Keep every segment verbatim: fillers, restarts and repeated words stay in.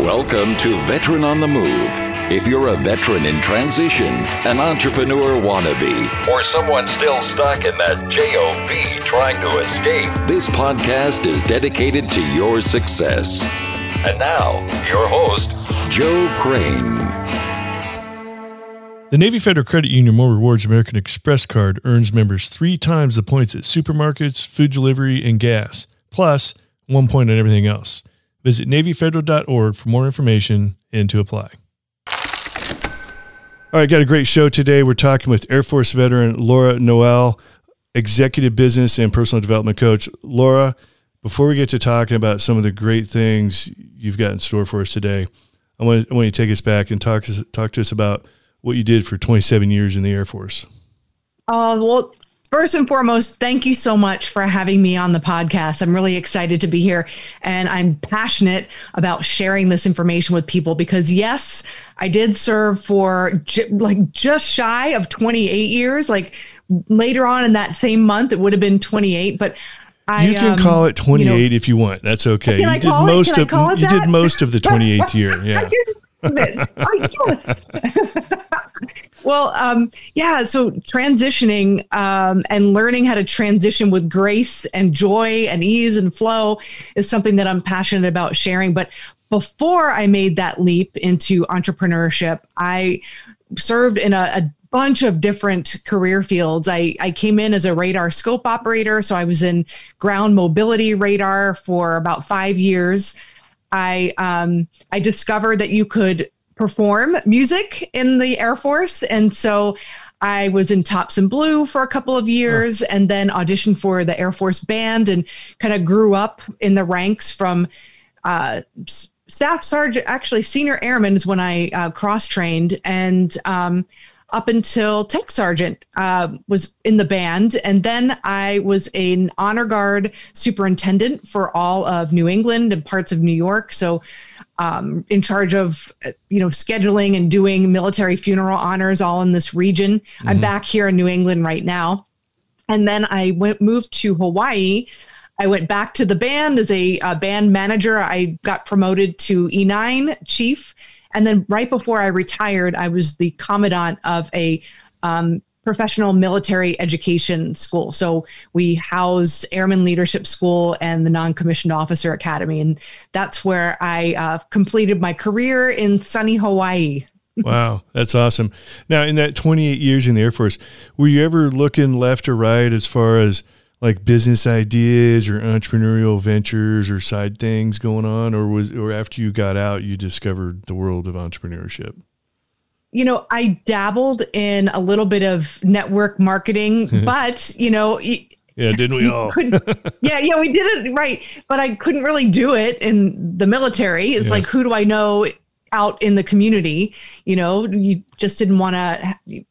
Welcome to Veteran on the Move. If you're a veteran in transition, an entrepreneur wannabe, or someone still stuck in that job trying to escape, this podcast is dedicated to your success. And now, your host, Joe Crane. The Navy Federal Credit Union More Rewards American Express card earns members three times the points at supermarkets, food delivery, and gas, plus one point on everything else. Visit navy federal dot org for more information and to apply. All right, got a great show today. We're talking with Air Force veteran Laura Noel, executive business and personal development coach. Laura, before we get to talking about some of the great things you've got in store for us today, I want, I want you to take us back and talk to, talk to us about what you did for twenty-seven years in the Air Force. Uh, well, first and foremost, thank you so much for having me on the podcast. I'm really excited to be here, and I'm passionate about sharing this information with people because, yes, I did serve for j- like just shy of twenty-eight years. Like later on in that same month, it would have been twenty-eight, but I, you can um, call it twenty-eight you know, if you want. That's okay. You did most of you did most of the twenty-eighth year. Yeah. Well, um, yeah, so transitioning um, and learning how to transition with grace and joy and ease and flow is something that I'm passionate about sharing. But before I made that leap into entrepreneurship, I served in a, a bunch of different career fields. I, I came in as a radar scope operator, so I was in ground mobility radar for about five years. I um, I discovered that you could perform music in the Air Force. And so I was in Tops and Blue for a couple of years, oh. and then auditioned for the Air Force Band and kind of grew up in the ranks from uh, Staff Sergeant, actually Senior Airman is when I uh, cross-trained, and um, up until Tech Sergeant uh, was in the band. And then I was an honor guard superintendent for all of New England and parts of New York. So um, in charge of, you know, scheduling and doing military funeral honors all in this region. Mm-hmm. I'm back here in New England right now. And then I went moved to Hawaii. I went back to the band as a, a band manager. I got promoted to E nine chief. And then right before I retired, I was the commandant of a um, professional military education school. So we housed Airman Leadership School and the Non-Commissioned Officer Academy. And that's where I uh, completed my career in sunny Hawaii. Wow, that's awesome. Now, in that twenty-eight years in the Air Force, were you ever looking left or right as far as like business ideas or entrepreneurial ventures or side things going on, or was, or after you got out, you discovered the world of entrepreneurship? You know, I dabbled in a little bit of network marketing, but you know, yeah, didn't we all? yeah, yeah, we did it right, but I couldn't really do it in the military. It's yeah. like, who do I know out in the community? You know, you just didn't want to.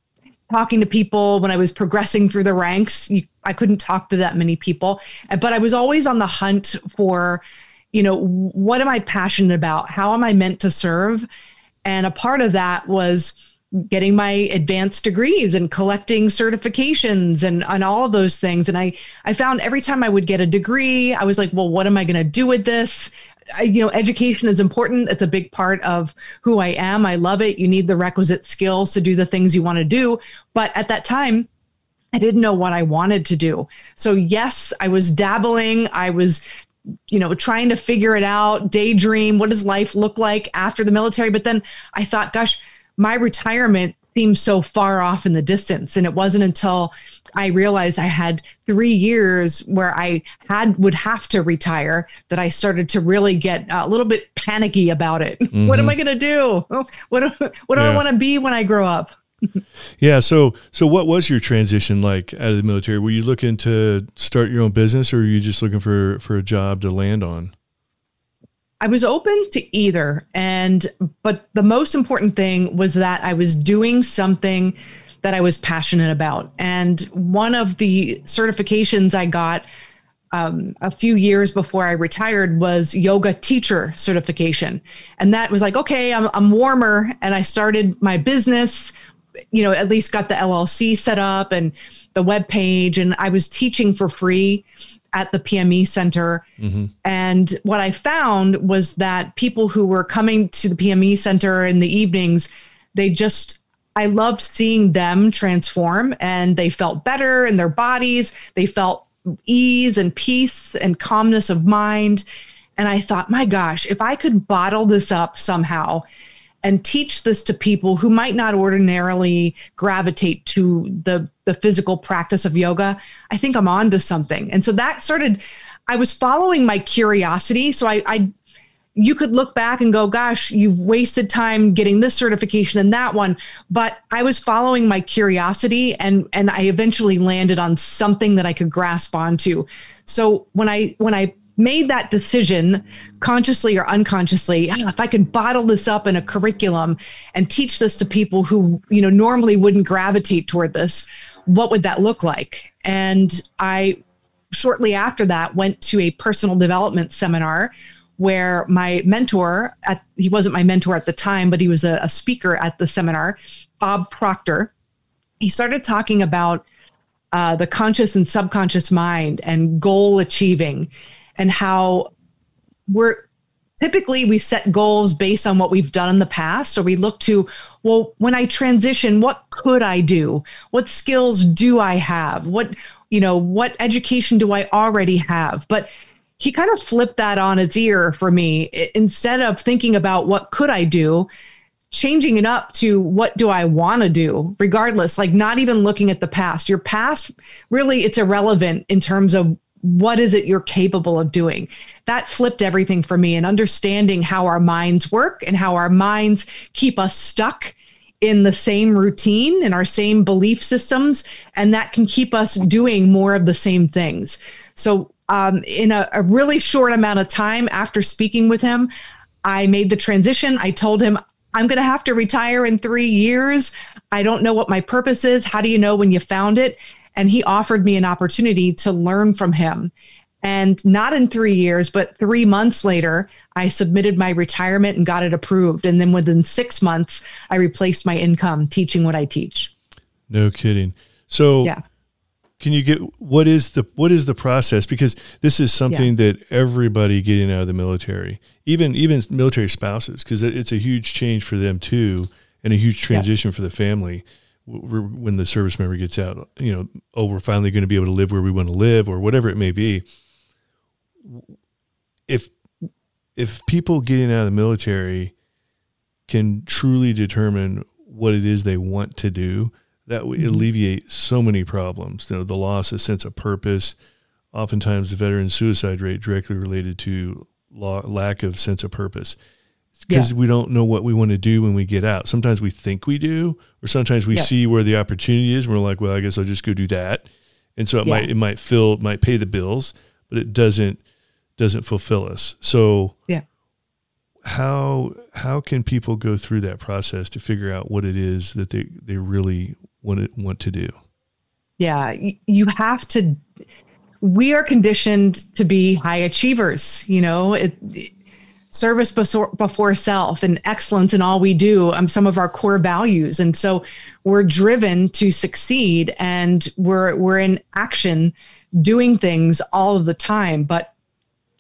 Talking to people when I was progressing through the ranks, you, I couldn't talk to that many people, but I was always on the hunt for, you know, what am I passionate about? How am I meant to serve? And a part of that was getting my advanced degrees and collecting certifications and, and all of those things. And I, I found every time I would get a degree, I was like, well, what am I going to do with this? I, you know, education is important. It's a big part of who I am. I love it. You need the requisite skills to do the things you want to do. But at that time, I didn't know what I wanted to do. So yes, I was dabbling. I was, you know, trying to figure it out, daydream. What does life look like after the military? But then I thought, gosh, my retirement seemed so far off in the distance. And it wasn't until I realized I had three years where I had would have to retire that I started to really get a little bit panicky about it. Mm-hmm. What am I going to do? What what yeah. do I want to be when I grow up? yeah. So so what was your transition like out of the military? Were you looking to start your own business, or were you just looking for for a job to land on? I was open to either, and but the most important thing was that I was doing something that I was passionate about. And one of the certifications I got um, a few years before I retired was yoga teacher certification. And that was like, okay, I'm, I'm warmer. And I started my business, you know, at least got the L L C set up and the web page. And I was teaching for free at the P M E Center. Mm-hmm. And what I found was that people who were coming to the P M E Center in the evenings, they just, I loved seeing them transform, and they felt better in their bodies. They felt ease and peace and calmness of mind. And I thought, my gosh, if I could bottle this up somehow and teach this to people who might not ordinarily gravitate to the, the physical practice of yoga, I think I'm on to something. And so that started, I was following my curiosity. So I, I you could look back and go, gosh, you've wasted time getting this certification and that one. But I was following my curiosity, and, and I eventually landed on something that I could grasp onto. So when I, when I made that decision, consciously or unconsciously, oh, if I could bottle this up in a curriculum and teach this to people who, you know, normally wouldn't gravitate toward this, what would that look like? And I shortly after that went to a personal development seminar where my mentor, at, he wasn't my mentor at the time, but he was a, a speaker at the seminar, Bob Proctor. He started talking about uh, the conscious and subconscious mind and goal achieving, and how we're typically we set goals based on what we've done in the past. So we look to, well, when I transition, what could I do? What skills do I have? What, you know, what education do I already have? But he kind of flipped that on its ear for me. Instead of thinking about what could I do, changing it up to what do I want to do, regardless, like not even looking at the past. Your past, really, it's irrelevant in terms of what is it you're capable of doing. That flipped everything for me, and understanding how our minds work and how our minds keep us stuck in the same routine and our same belief systems. And that can keep us doing more of the same things. So Um, in a, a really short amount of time after speaking with him, I made the transition. I told him, I'm going to have to retire in three years. I don't know what my purpose is. How do you know when you found it? And he offered me an opportunity to learn from him. And not in three years, but three months later, I submitted my retirement and got it approved. And then within six months, I replaced my income teaching what I teach. No kidding. So yeah. Can you get, what is the, what is the process? Because this is something yeah. that everybody getting out of the military, even, even military spouses, because it's a huge change for them too. And a huge transition yeah. for the family when the service member gets out, you know, oh, we're finally going to be able to live where we want to live, or whatever it may be. If, if people getting out of the military can truly determine what it is they want to do, that would alleviate so many problems. You know, the loss of sense of purpose. Oftentimes the veteran suicide rate directly related to law, lack of sense of purpose, because yeah. we don't know what we want to do when we get out. Sometimes we think we do, or sometimes we yeah. see where the opportunity is and we're like, well, I guess I'll just go do that. And so it yeah. might, it might fill, it might pay the bills, but it doesn't, doesn't fulfill us. So yeah. how, how can people go through that process to figure out what it is that they, they really what it want to do? Yeah. You have to, we are conditioned to be high achievers, you know, it, service before, before self and excellence in all we do, um, some of our core values. And so we're driven to succeed, and we're, we're in action doing things all of the time. But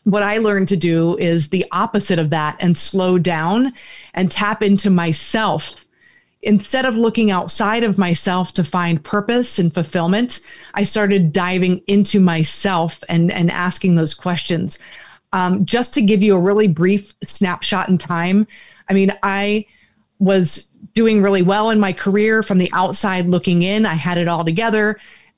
what I learned to do is the opposite of that, and slow down and tap into myself. Instead of looking outside of myself to find purpose and fulfillment, I started diving into myself and, and asking those questions. Um, just to give you a really brief snapshot in time, I mean, I was doing really well in my career from the outside looking in. I had it all together.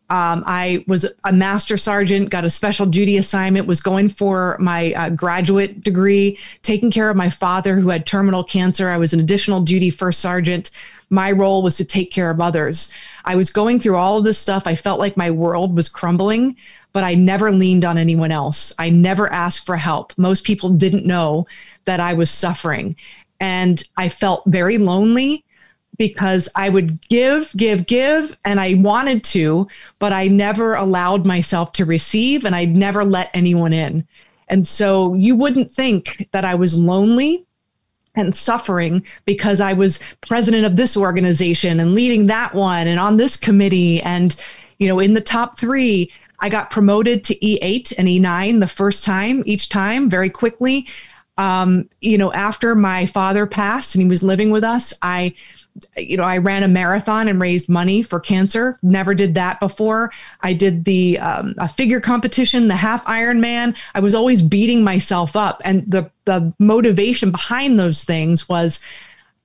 Um, I was a master sergeant, got a special duty assignment, was going for my uh, graduate degree, taking care of my father who had terminal cancer. I was an additional duty first sergeant. My role was to take care of others. I was going through all of this stuff. I felt like my world was crumbling, but I never leaned on anyone else. I never asked for help. Most people didn't know that I was suffering. And I felt very lonely, because I would give, give, give, and I wanted to, but I never allowed myself to receive, and I'd never let anyone in. And so you wouldn't think that I was lonely and suffering because I was president of this organization and leading that one and on this committee and, you know, in the top three. I got promoted to E eight and E nine the first time, each time, very quickly. Um, you know, after my father passed and he was living with us, I, you know, I ran a marathon and raised money for cancer. Never did that before. I did the um, a figure competition, the half Ironman. I was always beating myself up. And the, the motivation behind those things was,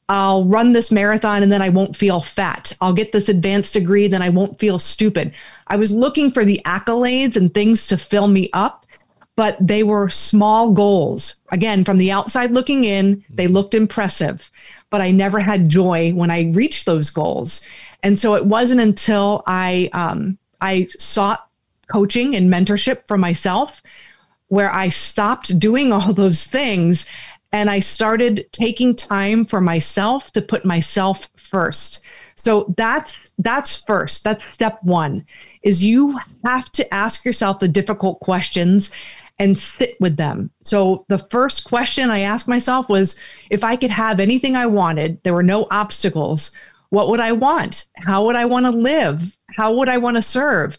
I'll run this marathon and then I won't feel fat. I'll get this advanced degree, then I won't feel stupid. I was looking for the accolades and things to fill me up, but they were small goals. Again, from the outside looking in, they looked impressive, but I never had joy when I reached those goals. And so it wasn't until I um, I sought coaching and mentorship for myself where I stopped doing all those things. And I started taking time for myself to put myself first. So that's that's first. That's step one, is you have to ask yourself the difficult questions and sit with them. So the first question I asked myself was, if I could have anything I wanted, there were no obstacles, what would I want? How would I want to live? How would I want to serve?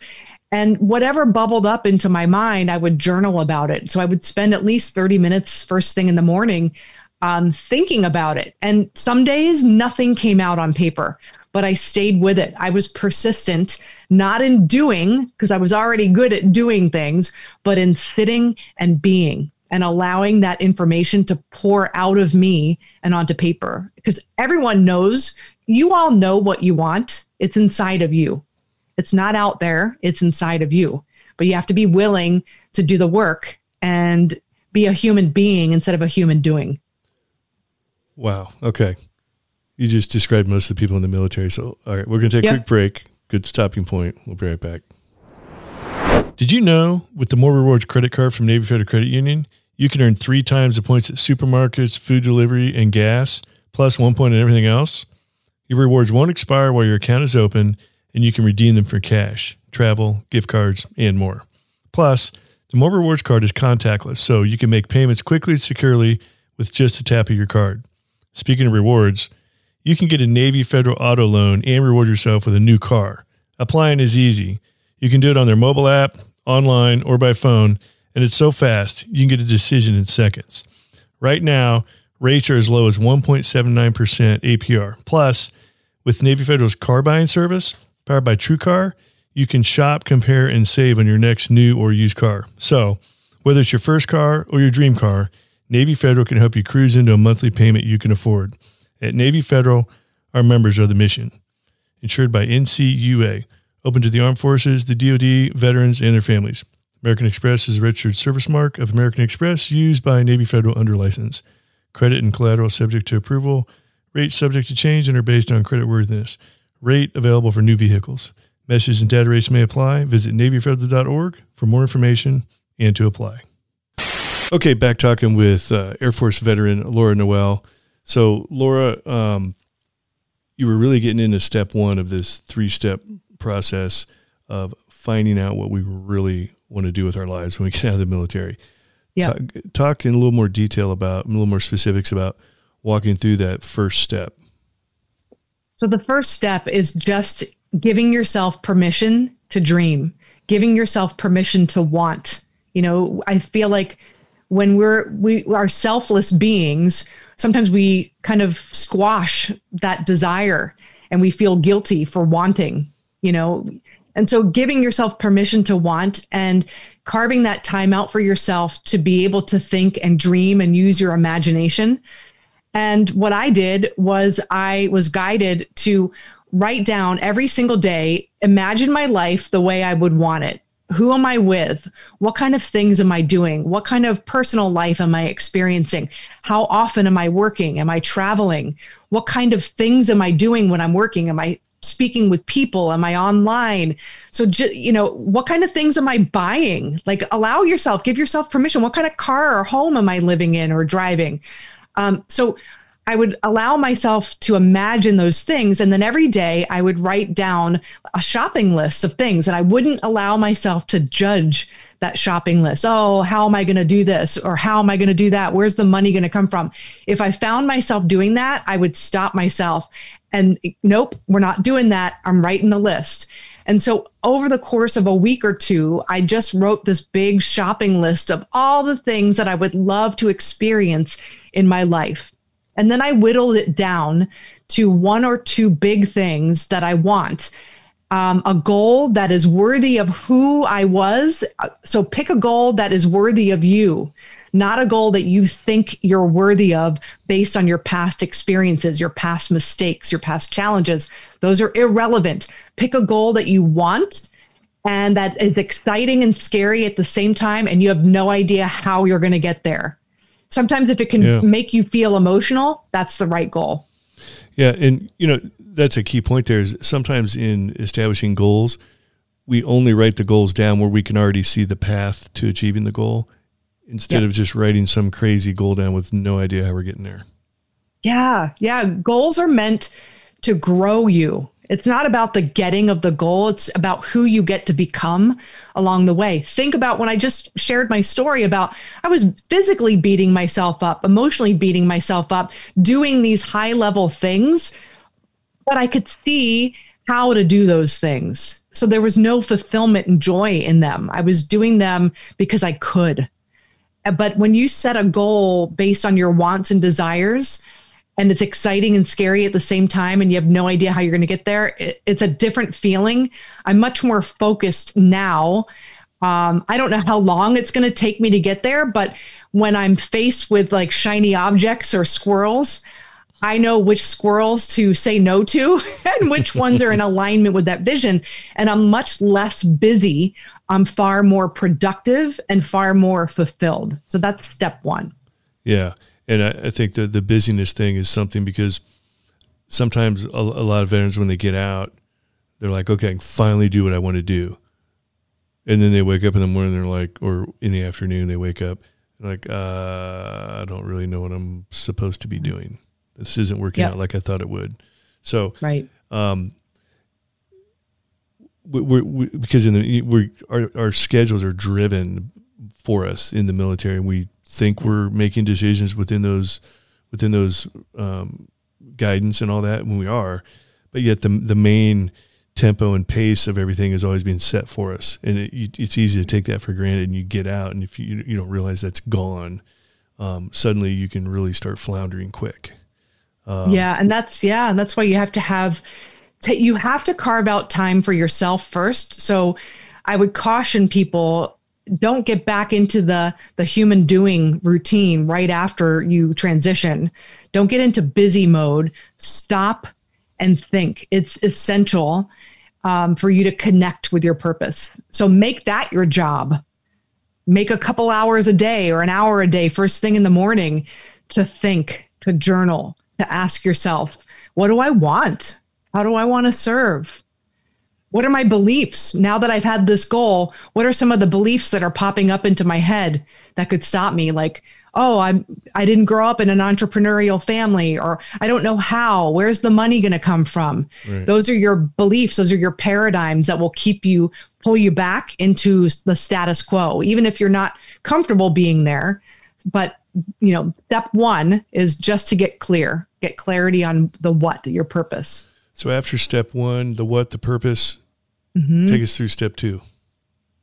And whatever bubbled up into my mind, I would journal about it. So I would spend at least thirty minutes first thing in the morning um, thinking about it. And some days nothing came out on paper, but I stayed with it. I was persistent, not in doing, because I was already good at doing things, but in sitting and being and allowing that information to pour out of me and onto paper. Because everyone knows, you all know what you want. It's inside of you. It's not out there, it's inside of you. But you have to be willing to do the work and be a human being instead of a human doing. Wow, okay. You just described most of the people in the military. So, all right, we're gonna take yep. a quick break. Good stopping point, we'll be right back. Did you know with the More Rewards credit card from Navy Federal Credit Union, you can earn three times the points at supermarkets, food delivery, and gas, plus one point at everything else? Your rewards won't expire while your account is open, and you can redeem them for cash, travel, gift cards, and more. Plus, the More Rewards card is contactless, so you can make payments quickly and securely with just a tap of your card. Speaking of rewards, you can get a Navy Federal auto loan and reward yourself with a new car. Applying is easy. You can do it on their mobile app, online, or by phone, and it's so fast, you can get a decision in seconds. Right now, rates are as low as one point seven nine percent A P R. Plus, with Navy Federal's car buying service, powered by TrueCar, you can shop, compare, and save on your next new or used car. So, whether it's your first car or your dream car, Navy Federal can help you cruise into a monthly payment you can afford. At Navy Federal, our members are the mission. Insured by N C U A. Open to the Armed Forces, the D O D, veterans, and their families. American Express is a registered service mark of American Express used by Navy Federal under license. Credit and collateral subject to approval. Rates subject to change and are based on creditworthiness. Rate available for new vehicles. Message and data rates may apply. Visit navy federal dot org for more information and to apply. Okay, back talking with uh, Air Force veteran Laura Noel. So, Laura, um, you were really getting into step one of this three-step process of finding out what we really want to do with our lives when we get out of the military. Yeah. Talk, talk in a little more detail about, a little more specifics about walking through that first step. So the first step is just giving yourself permission to dream, giving yourself permission to want. You know, I feel like when we're, we are selfless beings, sometimes we kind of squash that desire and we feel guilty for wanting, you know, and so giving yourself permission to want and carving that time out for yourself to be able to think and dream and use your imagination. And what I did was I was guided to write down every single day, imagine my life the way I would want it. Who am I with? What kind of things am I doing? What kind of personal life am I experiencing? How often am I working? Am I traveling? What kind of things am I doing when I'm working? Am I speaking with people? Am I online? So, you know, what kind of things am I buying? Like, allow yourself, give yourself permission. What kind of car or home am I living in or driving? Um, so I would allow myself to imagine those things. And then every day I would write down a shopping list of things, and I wouldn't allow myself to judge that shopping list. Oh, how am I going to do this? Or how am I going to do that? Where's the money going to come from? If I found myself doing that, I would stop myself and nope, we're not doing that. I'm writing the list. And so over the course of a week or two, I just wrote this big shopping list of all the things that I would love to experience in my life. And then I whittled it down to one or two big things that I want. Um, a goal that is worthy of who I was. So pick a goal that is worthy of you, not a goal that you think you're worthy of based on your past experiences, your past mistakes, your past challenges. Those are irrelevant. Pick a goal that you want and that is exciting and scary at the same time, and you have no idea how you're going to get there. Sometimes if it can yeah. make you feel emotional, that's the right goal. Yeah, and you know, that's a key point there is sometimes in establishing goals, we only write the goals down where we can already see the path to achieving the goal instead yeah. of just writing some crazy goal down with no idea how we're getting there. Yeah, yeah. Goals are meant to grow you. It's not about the getting of the goal. It's about who you get to become along the way. Think about when I just shared my story about I was physically beating myself up, emotionally beating myself up, doing these high level things, but I could see how to do those things. So there was no fulfillment and joy in them. I was doing them because I could. But when you set a goal based on your wants and desires, and it's exciting and scary at the same time, and you have no idea how you're going to get there, it's a different feeling. I'm much more focused now. Um, I don't know how long it's going to take me to get there, but when I'm faced with like shiny objects or squirrels, I know which squirrels to say no to and which ones are in alignment with that vision. And I'm much less busy. I'm far more productive and far more fulfilled. So that's step one. Yeah. And I, I think that the busyness thing is something because sometimes a, a lot of veterans, when they get out, they're like, okay, I can finally do what I want to do. And then they wake up in the morning, they're like, or in the afternoon, they wake up like, uh, I don't really know what I'm supposed to be doing. This isn't working yep. out like I thought it would. So, right. um, we, we, we, because in the, we our, our schedules are driven for us in the military, and we think we're making decisions within those, within those, um, guidance and all that when we are, but yet the, the main tempo and pace of everything is always being set for us. And it, it's easy to take that for granted, and you get out, and if you, you don't realize that's gone, um, suddenly you can really start floundering quick. Um, yeah. And that's, yeah. And that's why you have to have, t- you have to carve out time for yourself first. So I would caution people, don't get back into the, the human doing routine right after you transition. Don't get into busy mode. Stop and think. It's essential um, for you to connect with your purpose. So make that your job. Make a couple hours a day or an hour a day, first thing in the morning, to think, to journal, to ask yourself, what do I want? How do I want to serve? What are my beliefs? Now that I've had this goal, what are some of the beliefs that are popping up into my head that could stop me? Like, oh, I I didn't grow up in an entrepreneurial family, or I don't know how, where's the money going to come from? Right. Those are your beliefs. Those are your paradigms that will keep you, pull you back into the status quo, even if you're not comfortable being there. But you know, step one is just to get clear, get clarity on the what, your purpose. So after step one, the what, the purpose, mm-hmm. take us through step two.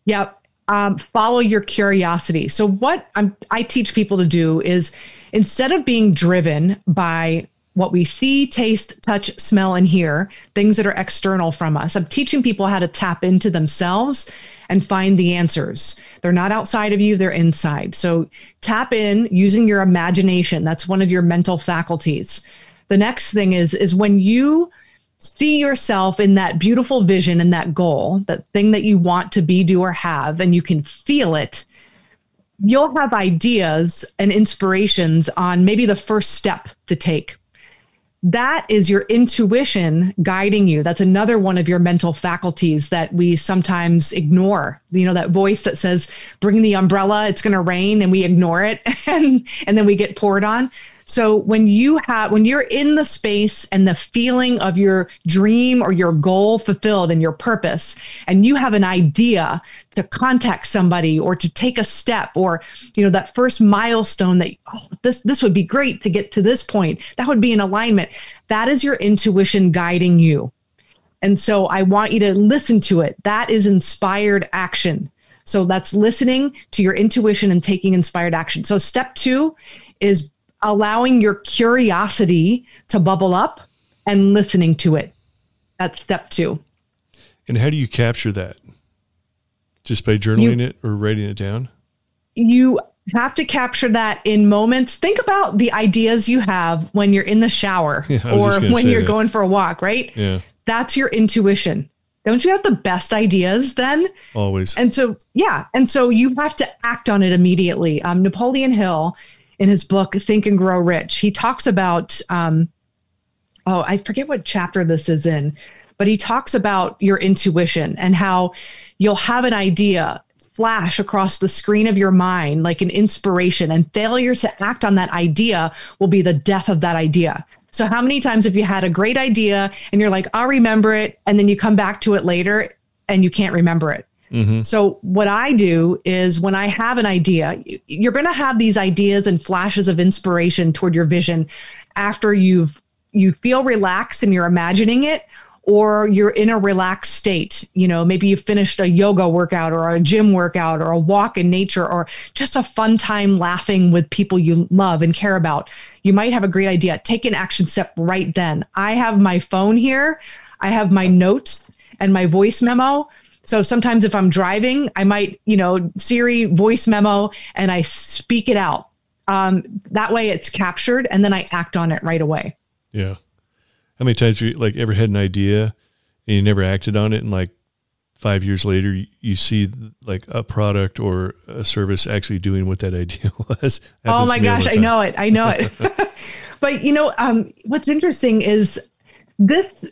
Yep. Um, follow your curiosity. So what I'm, I teach people to do is, instead of being driven by what we see, taste, touch, smell, and hear, things that are external from us, I'm teaching people how to tap into themselves and find the answers. They're not outside of you, they're inside. So tap in using your imagination. That's one of your mental faculties. The next thing is, is when you see yourself in that beautiful vision and that goal, that thing that you want to be, do, or have, and you can feel it, you'll have ideas and inspirations on maybe the first step to take. That is your intuition guiding you. That's another one of your mental faculties that we sometimes ignore. You know, that voice that says, bring the umbrella, it's going to rain, and we ignore it. And, and then we get poured on. So when you have, when you're in the space and the feeling of your dream or your goal fulfilled and your purpose, and you have an idea to contact somebody or to take a step, or, you know, that first milestone that, oh, this, this would be great to get to this point, that would be in alignment. That is your intuition guiding you. And so I want you to listen to it. That is inspired action. So that's listening to your intuition and taking inspired action. So step two is allowing your curiosity to bubble up and listening to it. That's step two. And how do you capture that? Just by journaling you, it or writing it down? You have to capture that in moments. Think about the ideas you have when you're in the shower yeah, or when you're that. going for a walk, right? Yeah. That's your intuition. Don't you have the best ideas then? Always. And so, yeah. And so you have to act on it immediately. Um, Napoleon Hill, in his book, Think and Grow Rich, he talks about, um, oh, I forget what chapter this is in, but he talks about your intuition and how you'll have an idea flash across the screen of your mind like an inspiration, and failure to act on that idea will be the death of that idea. So how many times have you had a great idea and you're like, I'll remember it. And then you come back to it later and you can't remember it. Mm-hmm. So what I do is when I have an idea, you're going to have these ideas and flashes of inspiration toward your vision after you've, you feel relaxed and you're imagining it, or you're in a relaxed state. You know, maybe you finished a yoga workout or a gym workout or a walk in nature or just a fun time laughing with people you love and care about. You might have a great idea. Take an action step right then. I have my phone here. I have my notes and my voice memo. So sometimes if I'm driving, I might, you know, Siri voice memo, and I speak it out. Um, that way it's captured and then I act on it right away. Yeah. How many times have you like ever had an idea and you never acted on it, and like five years later you, you see like a product or a service actually doing what that idea was? Oh my gosh, I know it. I know it. But you know, um, what's interesting is this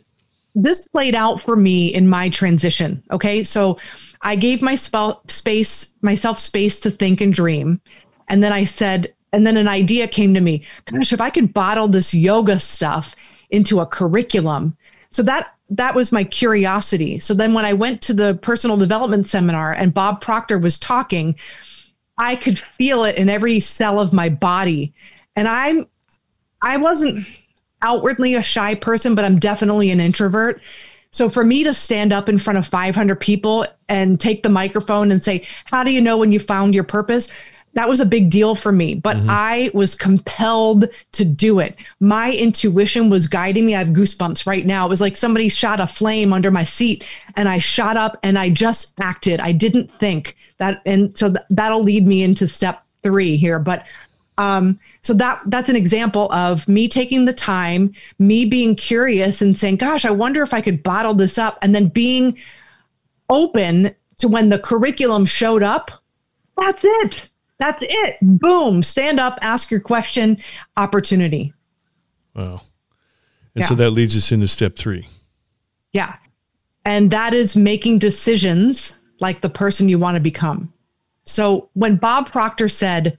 this played out for me in my transition. Okay, so I gave my sp- space myself space to think and dream, and then I said, and then an idea came to me. Gosh, if I could bottle this yoga stuff into a curriculum. So that that was my curiosity. So then when I went to the personal development seminar and Bob Proctor was talking, I could feel it in every cell of my body. And I'm I wasn't outwardly a shy person, but I'm definitely an introvert. So for me to stand up in front of five hundred people and take the microphone and say, "How do you know when you found your purpose?" That was a big deal for me, but mm-hmm. I was compelled to do it. My intuition was guiding me. I have goosebumps right now. It was like somebody shot a flame under my seat, and I shot up and I just acted. I didn't think that. And so th- that'll lead me into step three here. But um, so that that's an example of me taking the time, me being curious and saying, gosh, I wonder if I could bottle this up, and then being open to when the curriculum showed up. That's it. That's it. Boom. Stand up, ask your question, opportunity. Wow. And yeah. So that leads us into step three. Yeah. And that is making decisions like the person you want to become. So when Bob Proctor said,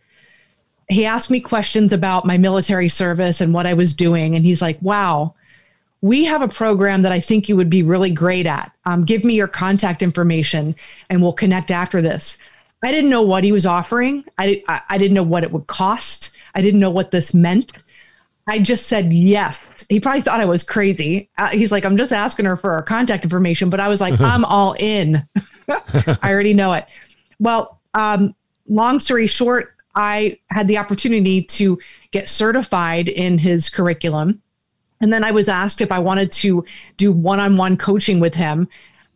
he asked me questions about my military service and what I was doing. And he's like, wow, we have a program that I think you would be really great at. Um, give me your contact information and we'll connect after this. I didn't know what he was offering. I, I didn't know what it would cost. I didn't know what this meant. I just said yes. He probably thought I was crazy. Uh, he's like, I'm just asking her for her contact information. But I was like, I'm all in. I already know it. Well, um, long story short, I had the opportunity to get certified in his curriculum. And then I was asked if I wanted to do one-on-one coaching with him.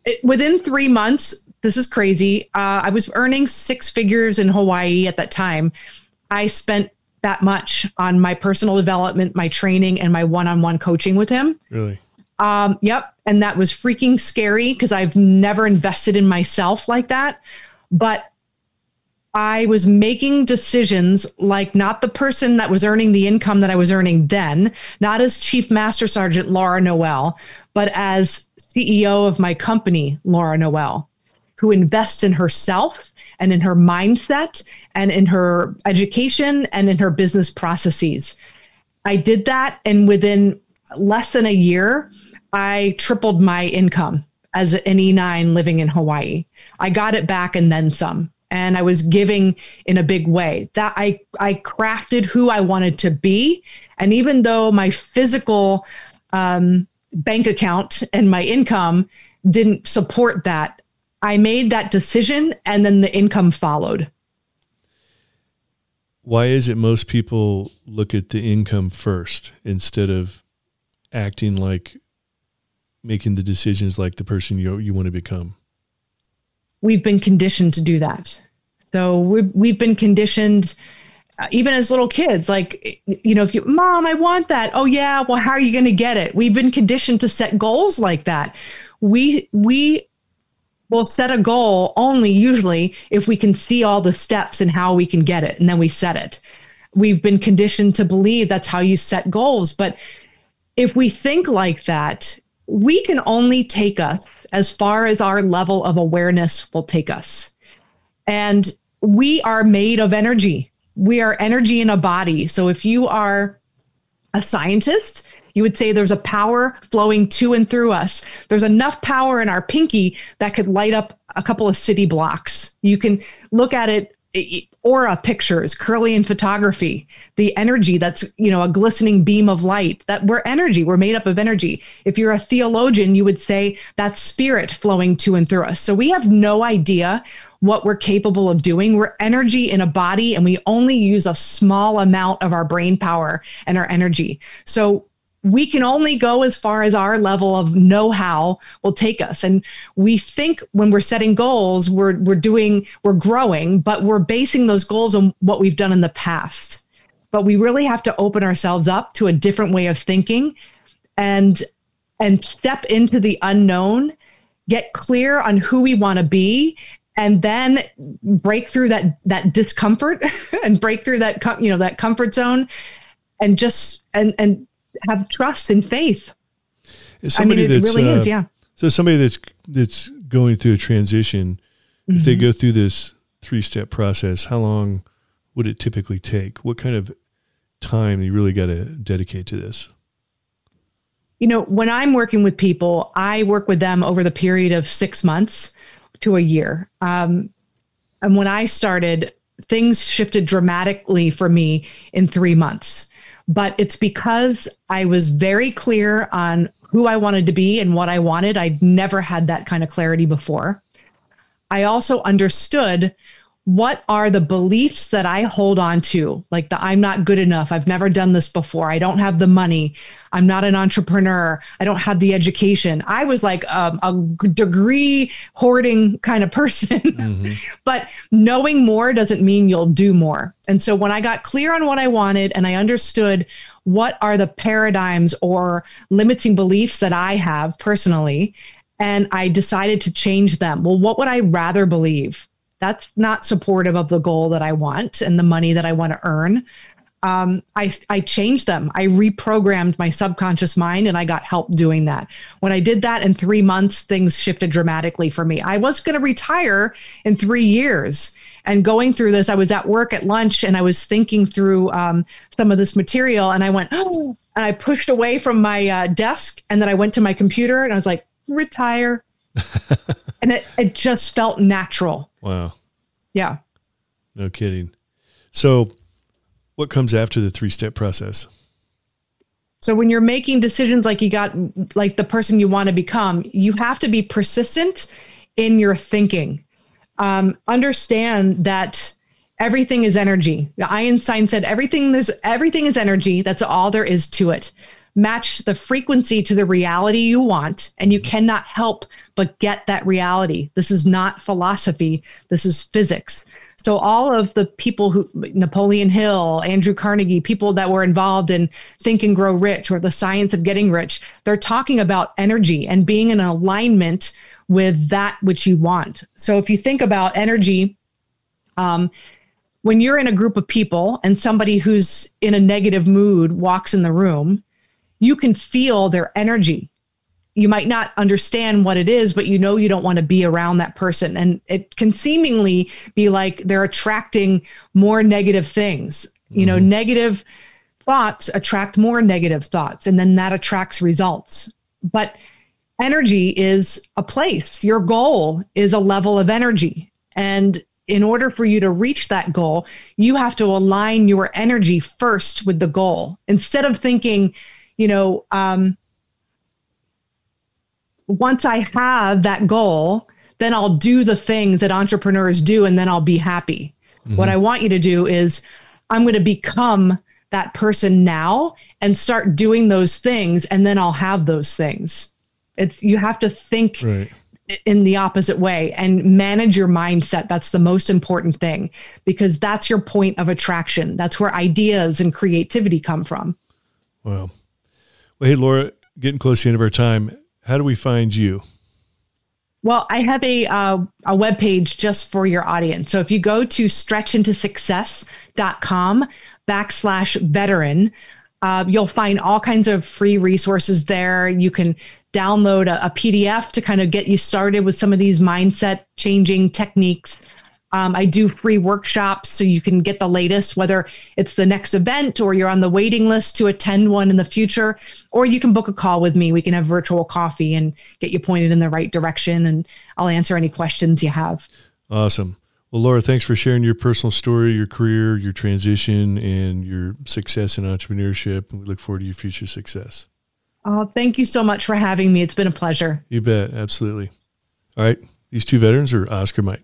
It, within three months, this is crazy. Uh, I was earning six figures in Hawaii at that time. I spent that much on my personal development, my training, and my one-on-one coaching with him. Really? Um, yep. And that was freaking scary because I've never invested in myself like that. But I was making decisions like not the person that was earning the income that I was earning then, not as Chief Master Sergeant Laura Noel, but as C E O of my company, Laura Noel, who invests in herself and in her mindset and in her education and in her business processes. I did that, and within less than a year, I tripled my income as an E nine living in Hawaii. I got it back and then some, and I was giving in a big way. That I, I crafted who I wanted to be, and even though my physical um, bank account and my income didn't support that. I made that decision and then the income followed. Why is it most people look at the income first instead of acting like making the decisions like the person you you want to become? We've been conditioned to do that. So we've, we've been conditioned uh, even as little kids, like, you know, if you, mom, I want that. Oh yeah. Well, how are you going to get it? We've been conditioned to set goals like that. We, we, We'll set a goal only usually if we can see all the steps and how we can get it. And then we set it. We've been conditioned to believe that's how you set goals. But if we think like that, we can only take us as far as our level of awareness will take us. And we are made of energy. We are energy in a body. So if you are a scientist, you would say there's a power flowing to and through us. There's enough power in our pinky that could light up a couple of city blocks. You can look at it, aura pictures, curly in photography, the energy that's, you know, a glistening beam of light, that we're energy, we're made up of energy. If you're a theologian, you would say that's spirit flowing to and through us. So we have no idea what we're capable of doing. We're energy in a body, and we only use a small amount of our brain power and our energy. So we can only go as far as our level of know-how will take us. And we think when we're setting goals, we're we're doing, we're growing, but we're basing those goals on what we've done in the past. But we really have to open ourselves up to a different way of thinking and and step into the unknown, get clear on who we want to be, and then break through that that discomfort and break through that, you know, that comfort zone and just and and have trust and faith. Somebody I mean, it that's, really uh, is, yeah. So somebody that's that's going through a transition, mm-hmm. if they go through this three-step process, how long would it typically take? What kind of time you really got to dedicate to this? You know, when I'm working with people, I work with them over the period of six months to a year. Um, and when I started, things shifted dramatically for me in three months. But it's because I was very clear on who I wanted to be and what I wanted. I'd never had that kind of clarity before. I also understood what are the beliefs that I hold on to, like the I'm not good enough. I've never done this before. I don't have the money. I'm not an entrepreneur. I don't have the education. I was like um, a degree hoarding kind of person. Mm-hmm. But knowing more doesn't mean you'll do more. And so when I got clear on what I wanted and I understood what are the paradigms or limiting beliefs that I have personally, and I decided to change them. Well, what would I rather believe? That's not supportive of the goal that I want and the money that I want to earn. Um, I, I changed them. I reprogrammed my subconscious mind, and I got help doing that. When I did that in three months, things shifted dramatically for me. I was going to retire in three years. And going through this, I was at work at lunch, and I was thinking through um, some of this material. And I went, oh, and I pushed away from my uh, desk. And then I went to my computer, and I was like, retire. And it, it just felt natural. Wow. Yeah. No kidding. So what comes after the three-step process? So when you're making decisions like you got, like the person you want to become, you have to be persistent in your thinking. Um, understand that everything is energy. Einstein said, everything is, everything is energy. That's all there is to it. Match the frequency to the reality you want, and you cannot help but get that reality. This is not philosophy. This is physics. So all of the people who, Napoleon Hill, Andrew Carnegie, people that were involved in Think and Grow Rich or The Science of Getting Rich, they're talking about energy and being in alignment with that which you want. So if you think about energy, um, when you're in a group of people and somebody who's in a negative mood walks in the room, you can feel their energy. You might not understand what it is, but you know you don't want to be around that person. And it can seemingly be like they're attracting more negative things. Mm-hmm. You know, negative thoughts attract more negative thoughts, and then that attracts results. But energy is a place. Your goal is a level of energy. And in order for you to reach that goal, you have to align your energy first with the goal. Instead of thinking, you know, um, once I have that goal, then I'll do the things that entrepreneurs do, and then I'll be happy. Mm-hmm. What I want you to do is I'm going to become that person now and start doing those things, and then I'll have those things. It's, you have to think right. in the opposite way and manage your mindset. That's the most important thing, because that's your point of attraction. That's where ideas and creativity come from. Wow. Well, hey, Laura, getting close to the end of our time. How do we find you? Well, I have a uh, a webpage just for your audience. So if you go to stretch into success dot com backslash veteran, uh, you'll find all kinds of free resources there. You can download a, a P D F to kind of get you started with some of these mindset changing techniques. Um, I do free workshops, so you can get the latest, whether it's the next event or you're on the waiting list to attend one in the future, or you can book a call with me. We can have virtual coffee and get you pointed in the right direction, and I'll answer any questions you have. Awesome. Well, Laura, thanks for sharing your personal story, your career, your transition, and your success in entrepreneurship. And we look forward to your future success. Oh, thank you so much for having me. It's been a pleasure. You bet. Absolutely. All right. These two veterans are Oscar Mike.